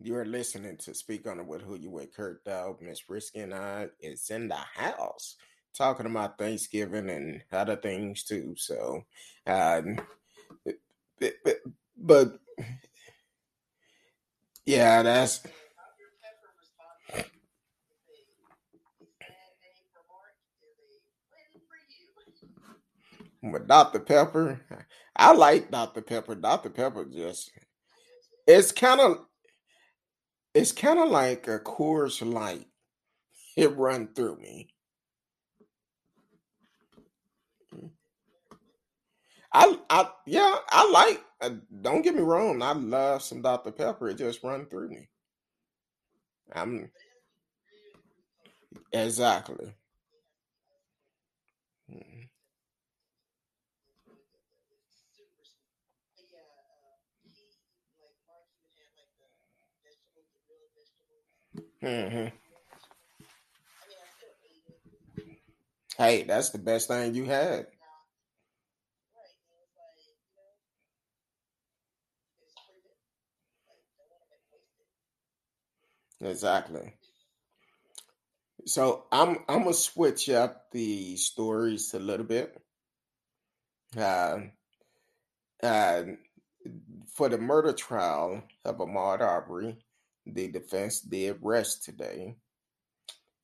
You're listening to Speak On It with Who You With, Kurt Dow. Miss Risky and I is in the house talking about Thanksgiving and other things too. So, but yeah, that's. With Dr. Pepper, I like Dr. Pepper. Dr. Pepper just, it's kind of like a Coors Light. It run through me. Don't get me wrong. I love some Dr. Pepper. It just run through me. Exactly. Mm-hmm. Hey, that's the best thing you had. Exactly. So I'm gonna switch up the stories a little bit. For the murder trial of Ahmaud Arbery, the defense did rest today.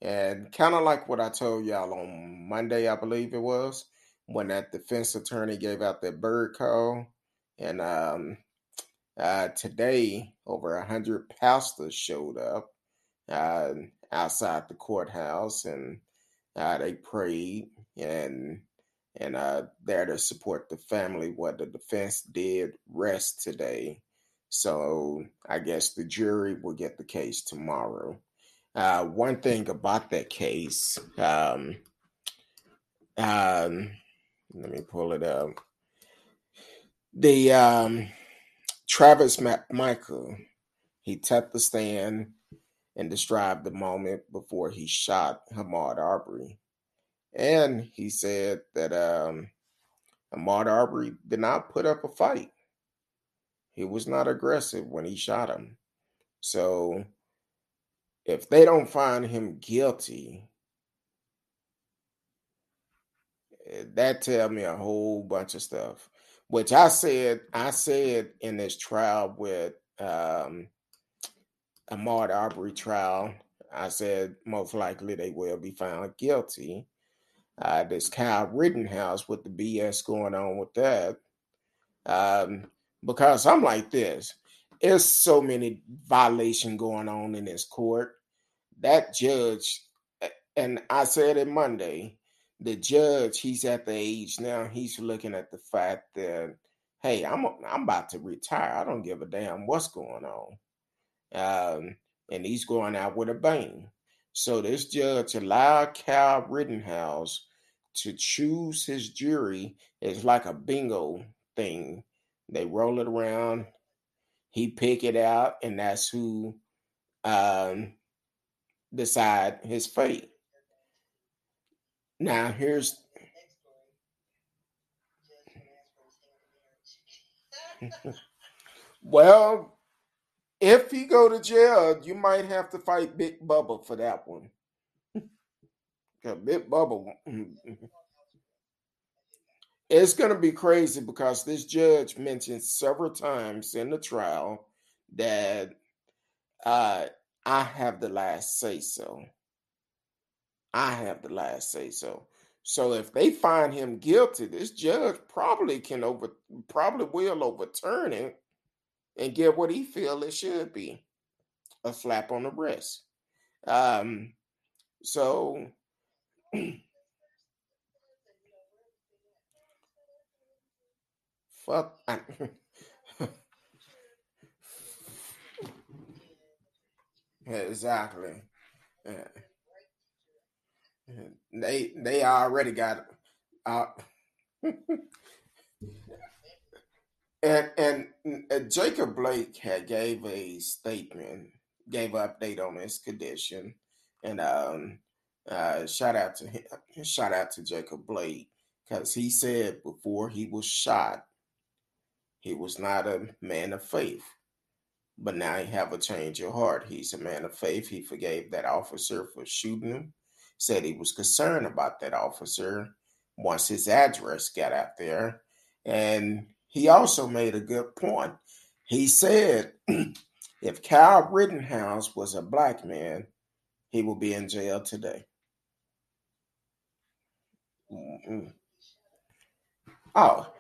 And kind of like what I told y'all on Monday, I believe it was, when that defense attorney gave out that bird call. And today, over 100 pastors showed up outside the courthouse, and they prayed and there to support the family. What the defense did rest today. So I guess the jury will get the case tomorrow. One thing about that case, let me pull it up. The Travis Michael, he took the stand and described the moment before he shot Ahmaud Arbery. And he said that Ahmaud Arbery did not put up a fight. He was not aggressive when he shot him. So if they don't find him guilty, that tells me a whole bunch of stuff, which I said in this trial with Ahmaud Arbery trial, I said most likely they will be found guilty. This Kyle Rittenhouse with the BS going on with that. Because I'm like this, there's so many violation going on in this court. That judge, and I said it Monday, the judge, he's at the age now, he's looking at the fact that, hey, I'm about to retire. I don't give a damn what's going on. And he's going out with a bang. So this judge allowed Kyle Rittenhouse to choose his jury. It's like a bingo thing. They roll it around, he pick it out, and that's who decide his fate. Now, here's... Well, if he go to jail, you might have to fight Big Bubba for that one. Big Bubba... It's going to be crazy because this judge mentioned several times in the trial that I have the last say-so. So if they find him guilty, this judge probably will overturn it and give what he feel it should be, a slap on the wrist. So... Fuck. Exactly. Yeah. They already got and Jacob Blake had gave a statement, gave an update on his condition, and shout out to him, shout out to Jacob Blake, because he said before he was shot, he was not a man of faith. But now you have a change of heart. He's a man of faith. He forgave that officer for shooting him, said he was concerned about that officer once his address got out there. And he also made a good point. He said, if Kyle Rittenhouse was a black man, he would be in jail today. Mm-mm. Oh,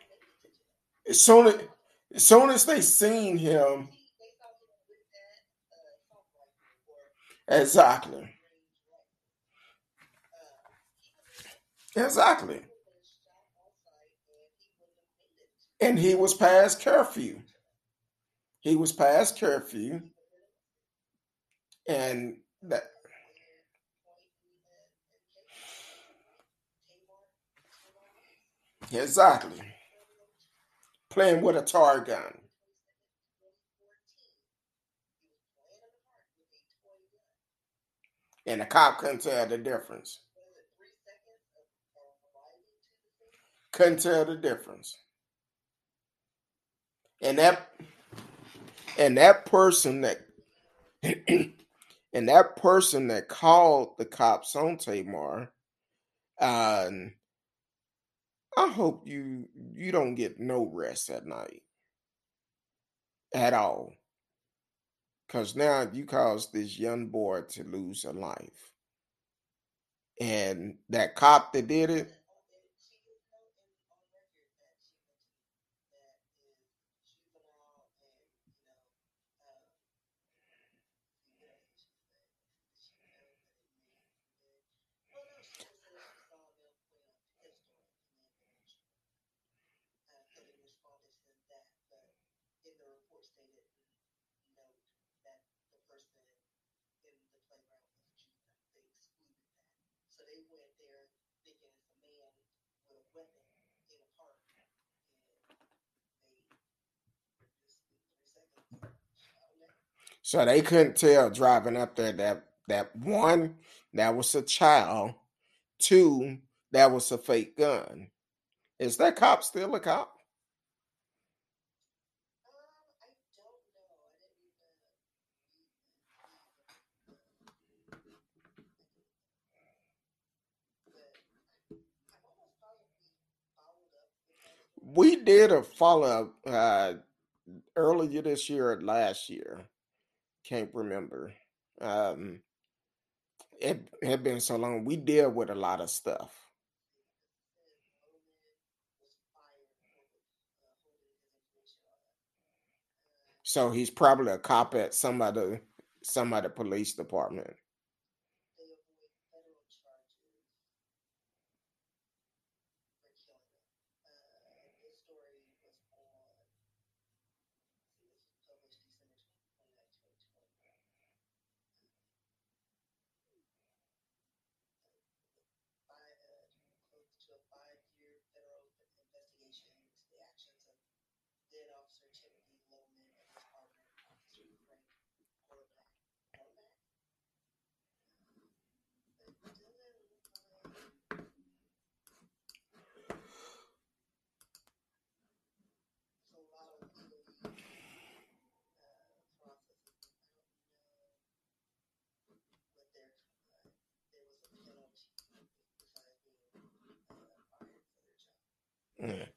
as soon as they seen him, Exactly. And he was past curfew. And that. Exactly. Playing with a tar gun. And the cop couldn't tell the difference. And that person that called the cops on Tamar, I hope you don't get no rest at night at all. Because now you caused this young boy to lose a life. And that cop that did it, so they couldn't tell driving up there that one, that was a child, two, that was a fake gun. Is that cop still a cop? We did a follow-up earlier this year or last year. Can't remember. It had been so long. We deal with a lot of stuff. So he's probably a cop at some other police department. Yeah. So I'm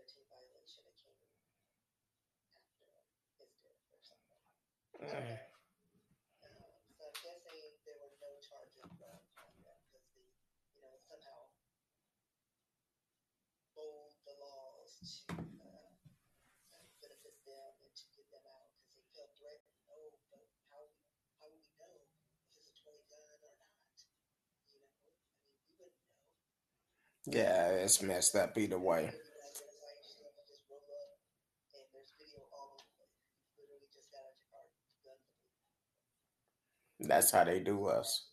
guessing there were no charges brought on them because somehow bold the laws to benefit them and to get them out because they felt threatened. Oh, but how would we know if it's a toy gun or not? We wouldn't know. Yeah, it's messed up either way. That's how they do us.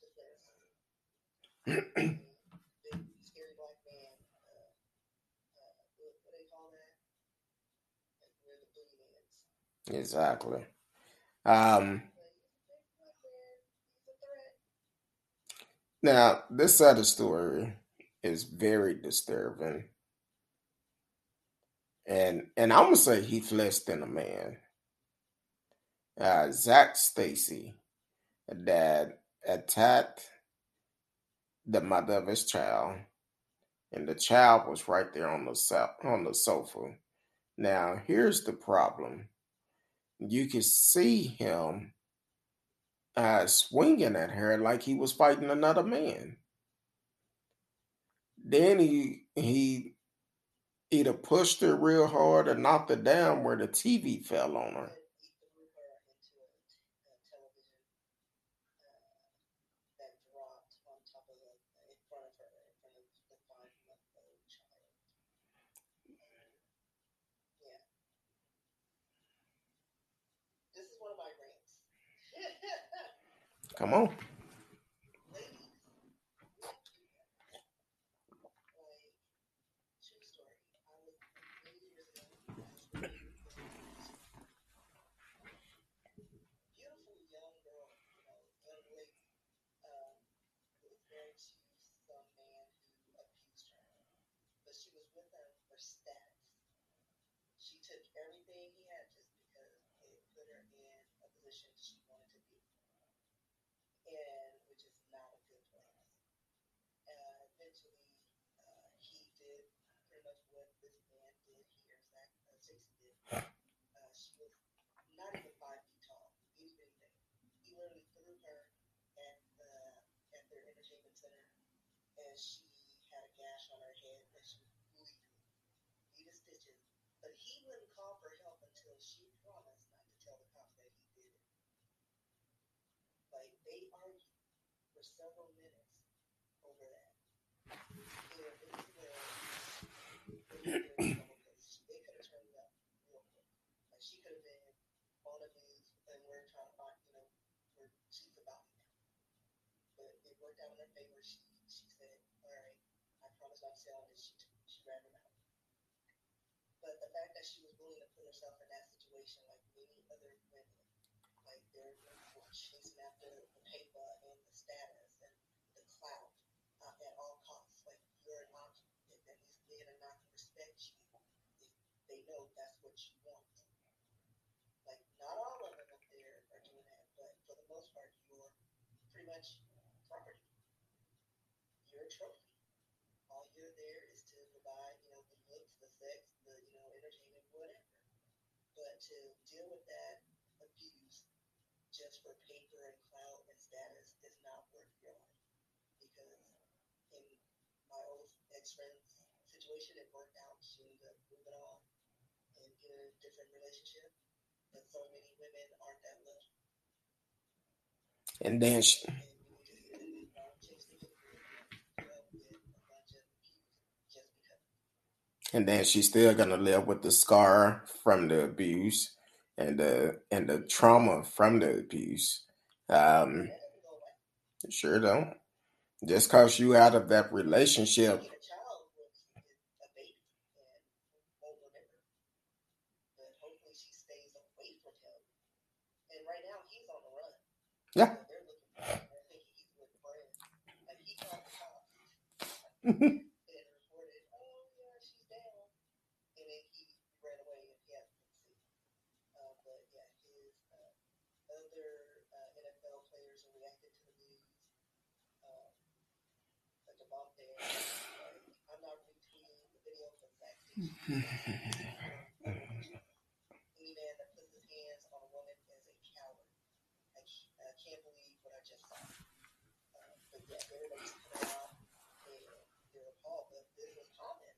Exactly. Now, this side of the story is very disturbing. And I'm going to say he's less than a man. Zach Stacey, that attacked the mother of his child, and the child was right there on the sofa. Now, here's the problem. You could see him swinging at her like he was fighting another man. Then he either pushed her real hard or knocked her down where the TV fell on her. Come on. She had a gash on her head that she was bleeding, needed stitches, but he wouldn't call for help until she promised not to tell the cops that he did it. Like, they argued for several minutes over that. They could have turned it up real quick. Like, she could have been on the news and we're trying to find, where she's about now. But it worked out in her favor. She ran him out. But the fact that she was willing to put herself in that situation, like many other women, like they're chasing after the paper and the status and the clout at all costs. Like, you're an object, and these men are not going to respect you if they know that's what you want. Like, not all of them up there are doing that, but for the most part, you're pretty much property. You're a trophy. There is to provide, the looks, the sex, the, entertainment, whatever. But to deal with that abuse just for paper and clout and status is not worth your life. Because in my old ex-friend's situation, it worked out. She ended up moving on and get a different relationship. But so many women aren't that lucky. And then she... And then she's still gonna live with the scar from the abuse and the trauma from the abuse. Sure don't. Just cause you out of that relationship. Yeah. Any man that puts his hands on a woman is a coward. I can't believe what I just saw. But yeah, everybody's coming out and they're appalled. But this was common.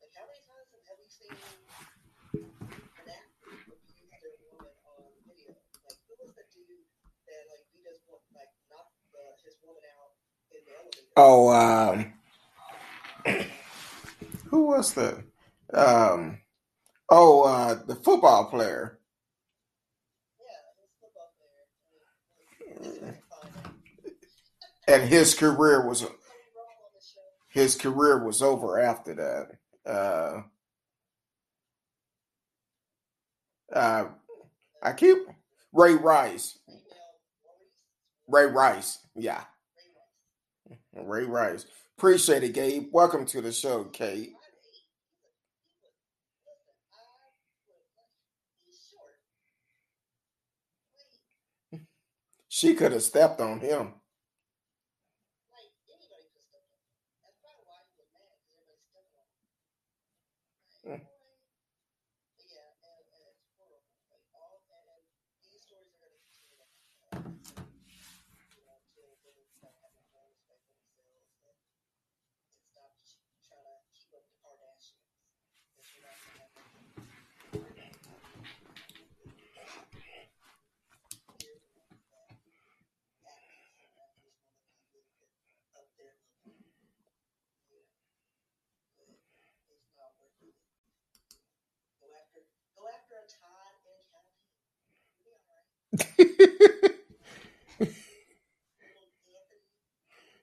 Like, how many times have we seen an actor abuse their woman on video? Like, who was the dude that he just knocked his woman out in the elevator? Oh, who was the? The football player. Yeah, And his career was over after that. Ray Rice. Yeah. Ray Rice. Appreciate it, Gabe. Welcome to the show, Kate. She could have stepped on him.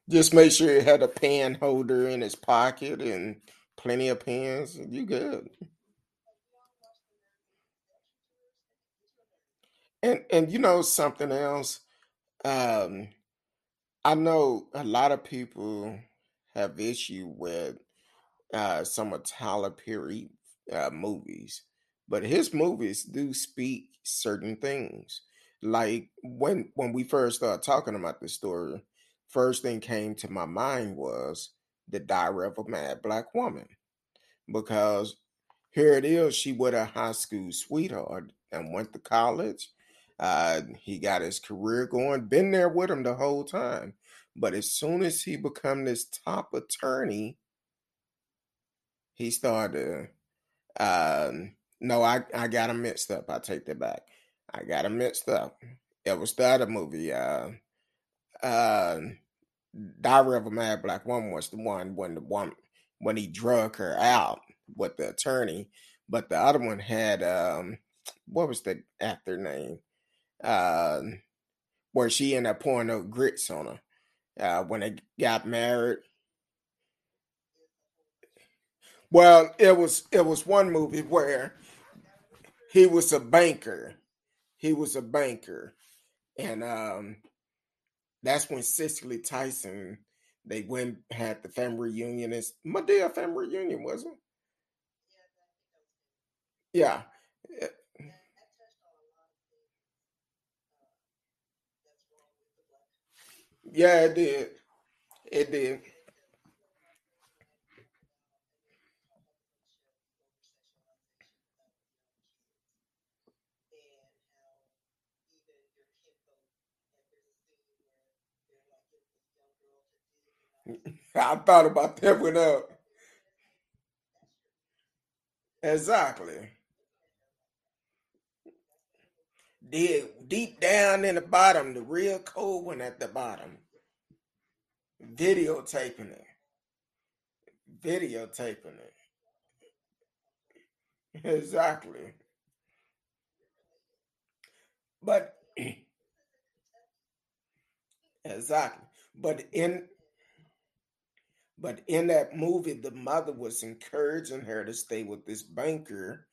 Just make sure you had a pen holder in his pocket and plenty of pens. You good. And you know something else? I know a lot of people have issue with some of Tyler Perry movies, but his movies do speak certain things. Like when we first started talking about this story, first thing came to my mind was The Diary of a Mad Black Woman, because here it is. She was a high school sweetheart and went to college. He got his career going, been there with him the whole time. But as soon as he become this top attorney, he started. No, I got him mixed up. I take that back. I got him mixed up. It was the other movie. Diary of a Mad Black Woman was the one when he drug her out with the attorney. But the other one had what was the actor name? Where she ended up pouring no grits on her when they got married. Well, it was one movie where he was a banker. And that's when Cicely Tyson, they had the family reunion. It's Madea's family reunion, wasn't it? Yeah. Yeah, it did. It did. I thought about that one up. Exactly. Deep down in the bottom, the real cold one at the bottom. Videotaping it. Exactly. But exactly. But in that movie, the mother was encouraging her to stay with this banker,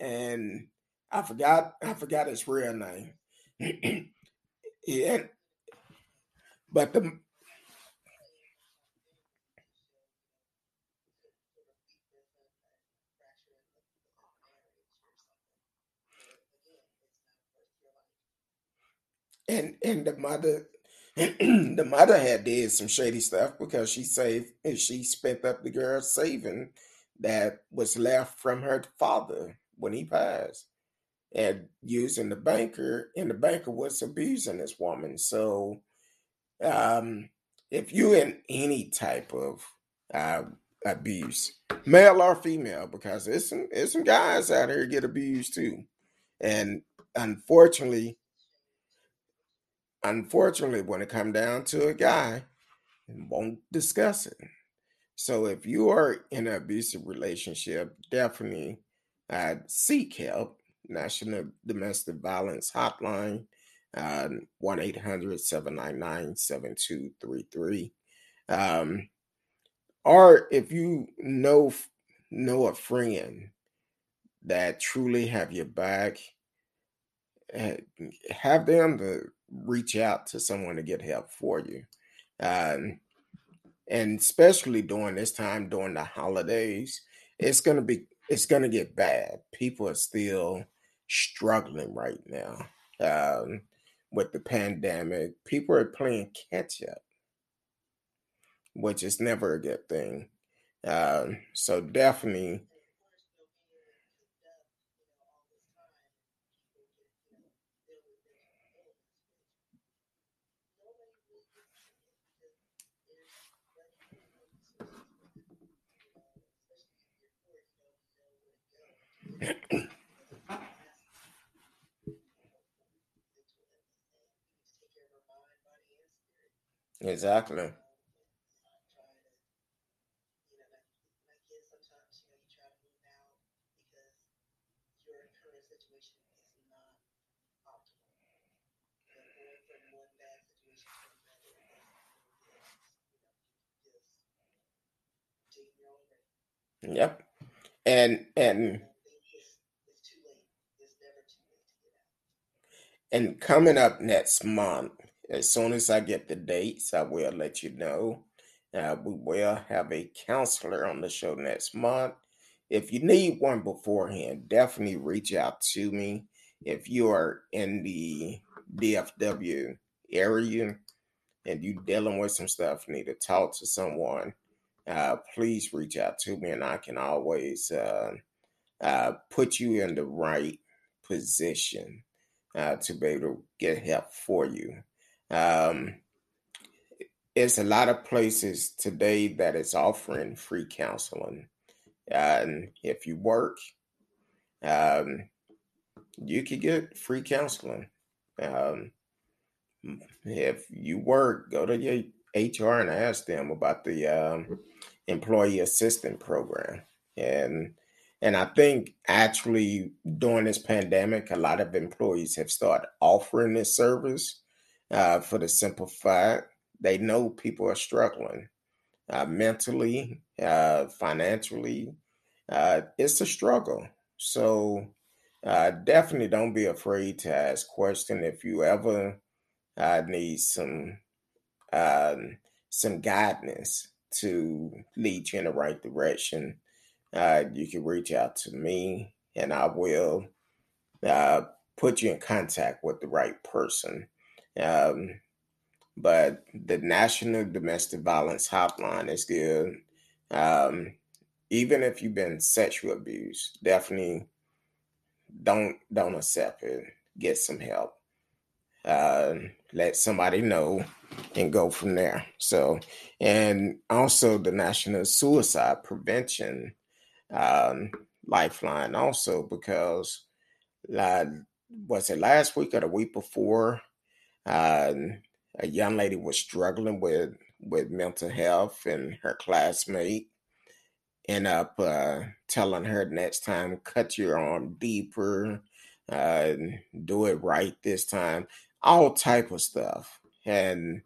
and I forgot his real name. Yeah, but the and the mother. The mother had did some shady stuff because she spent up the girl's saving that was left from her father when he passed, and using the banker, and the banker was abusing this woman. So if you in any type of abuse, male or female, because there's some guys out here get abused too, and unfortunately, when it comes down to a guy, won't discuss it. So if you are in an abusive relationship, definitely seek help. National Domestic Violence Hotline. 1-800-799-7233. Or if you know a friend that truly have your back, have them to reach out to someone to get help for you. And especially during this time, during the holidays, it's going to get bad. People are still struggling right now with the pandemic. People are playing catch up, which is never a good thing. So definitely. Exactly. Yep. And coming up next month, as soon as I get the dates, I will let you know. We will have a counselor on the show next month. If you need one beforehand, definitely reach out to me. If you are in the DFW area and you're dealing with some stuff, need to talk to someone, please reach out to me, and I can always put you in the right position to be able to get help for you. It's a lot of places today that is offering free counseling. And if you work, you could get free counseling. If you work, go to your HR and ask them about the employee assistance program. And I think actually during this pandemic, a lot of employees have started offering this service for the simple fact they know people are struggling mentally, financially. It's a struggle. So definitely don't be afraid to ask questions. If you ever need some guidance to lead you in the right direction, you can reach out to me, and I will put you in contact with the right person. But the National Domestic Violence Hotline is good. Even if you've been sexual abused, definitely don't accept it. Get some help. Let somebody know and go from there. So, and also the National Suicide Prevention Lifeline also, because was it last week or the week before, a young lady was struggling with mental health, and her classmate ended up telling her, next time, cut your arm deeper, do it right this time, all type of stuff. And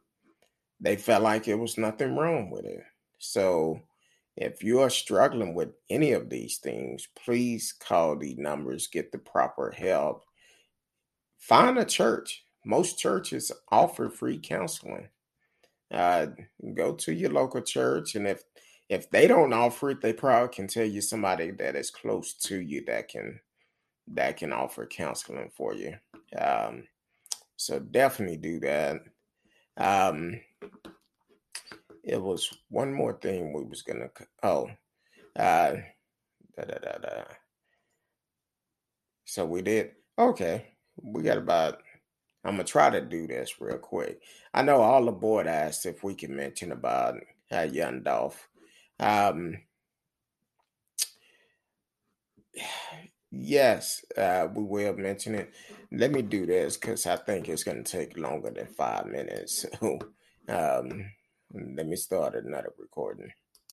they felt like it was nothing wrong with it. So if you are struggling with any of these things, please call the numbers, get the proper help. Find a church. Most churches offer free counseling. Go to your local church, and if they don't offer it, they probably can tell you somebody that is close to you that can offer counseling for you. So definitely do that. It was one more thing we was gonna. So we did. Okay, we got about. I'm going to try to do this real quick. I know all the board asked if we can mention about Young Dolph. Yes, we will mention it. Let me do this because I think it's going to take longer than 5 minutes. So let me start another recording.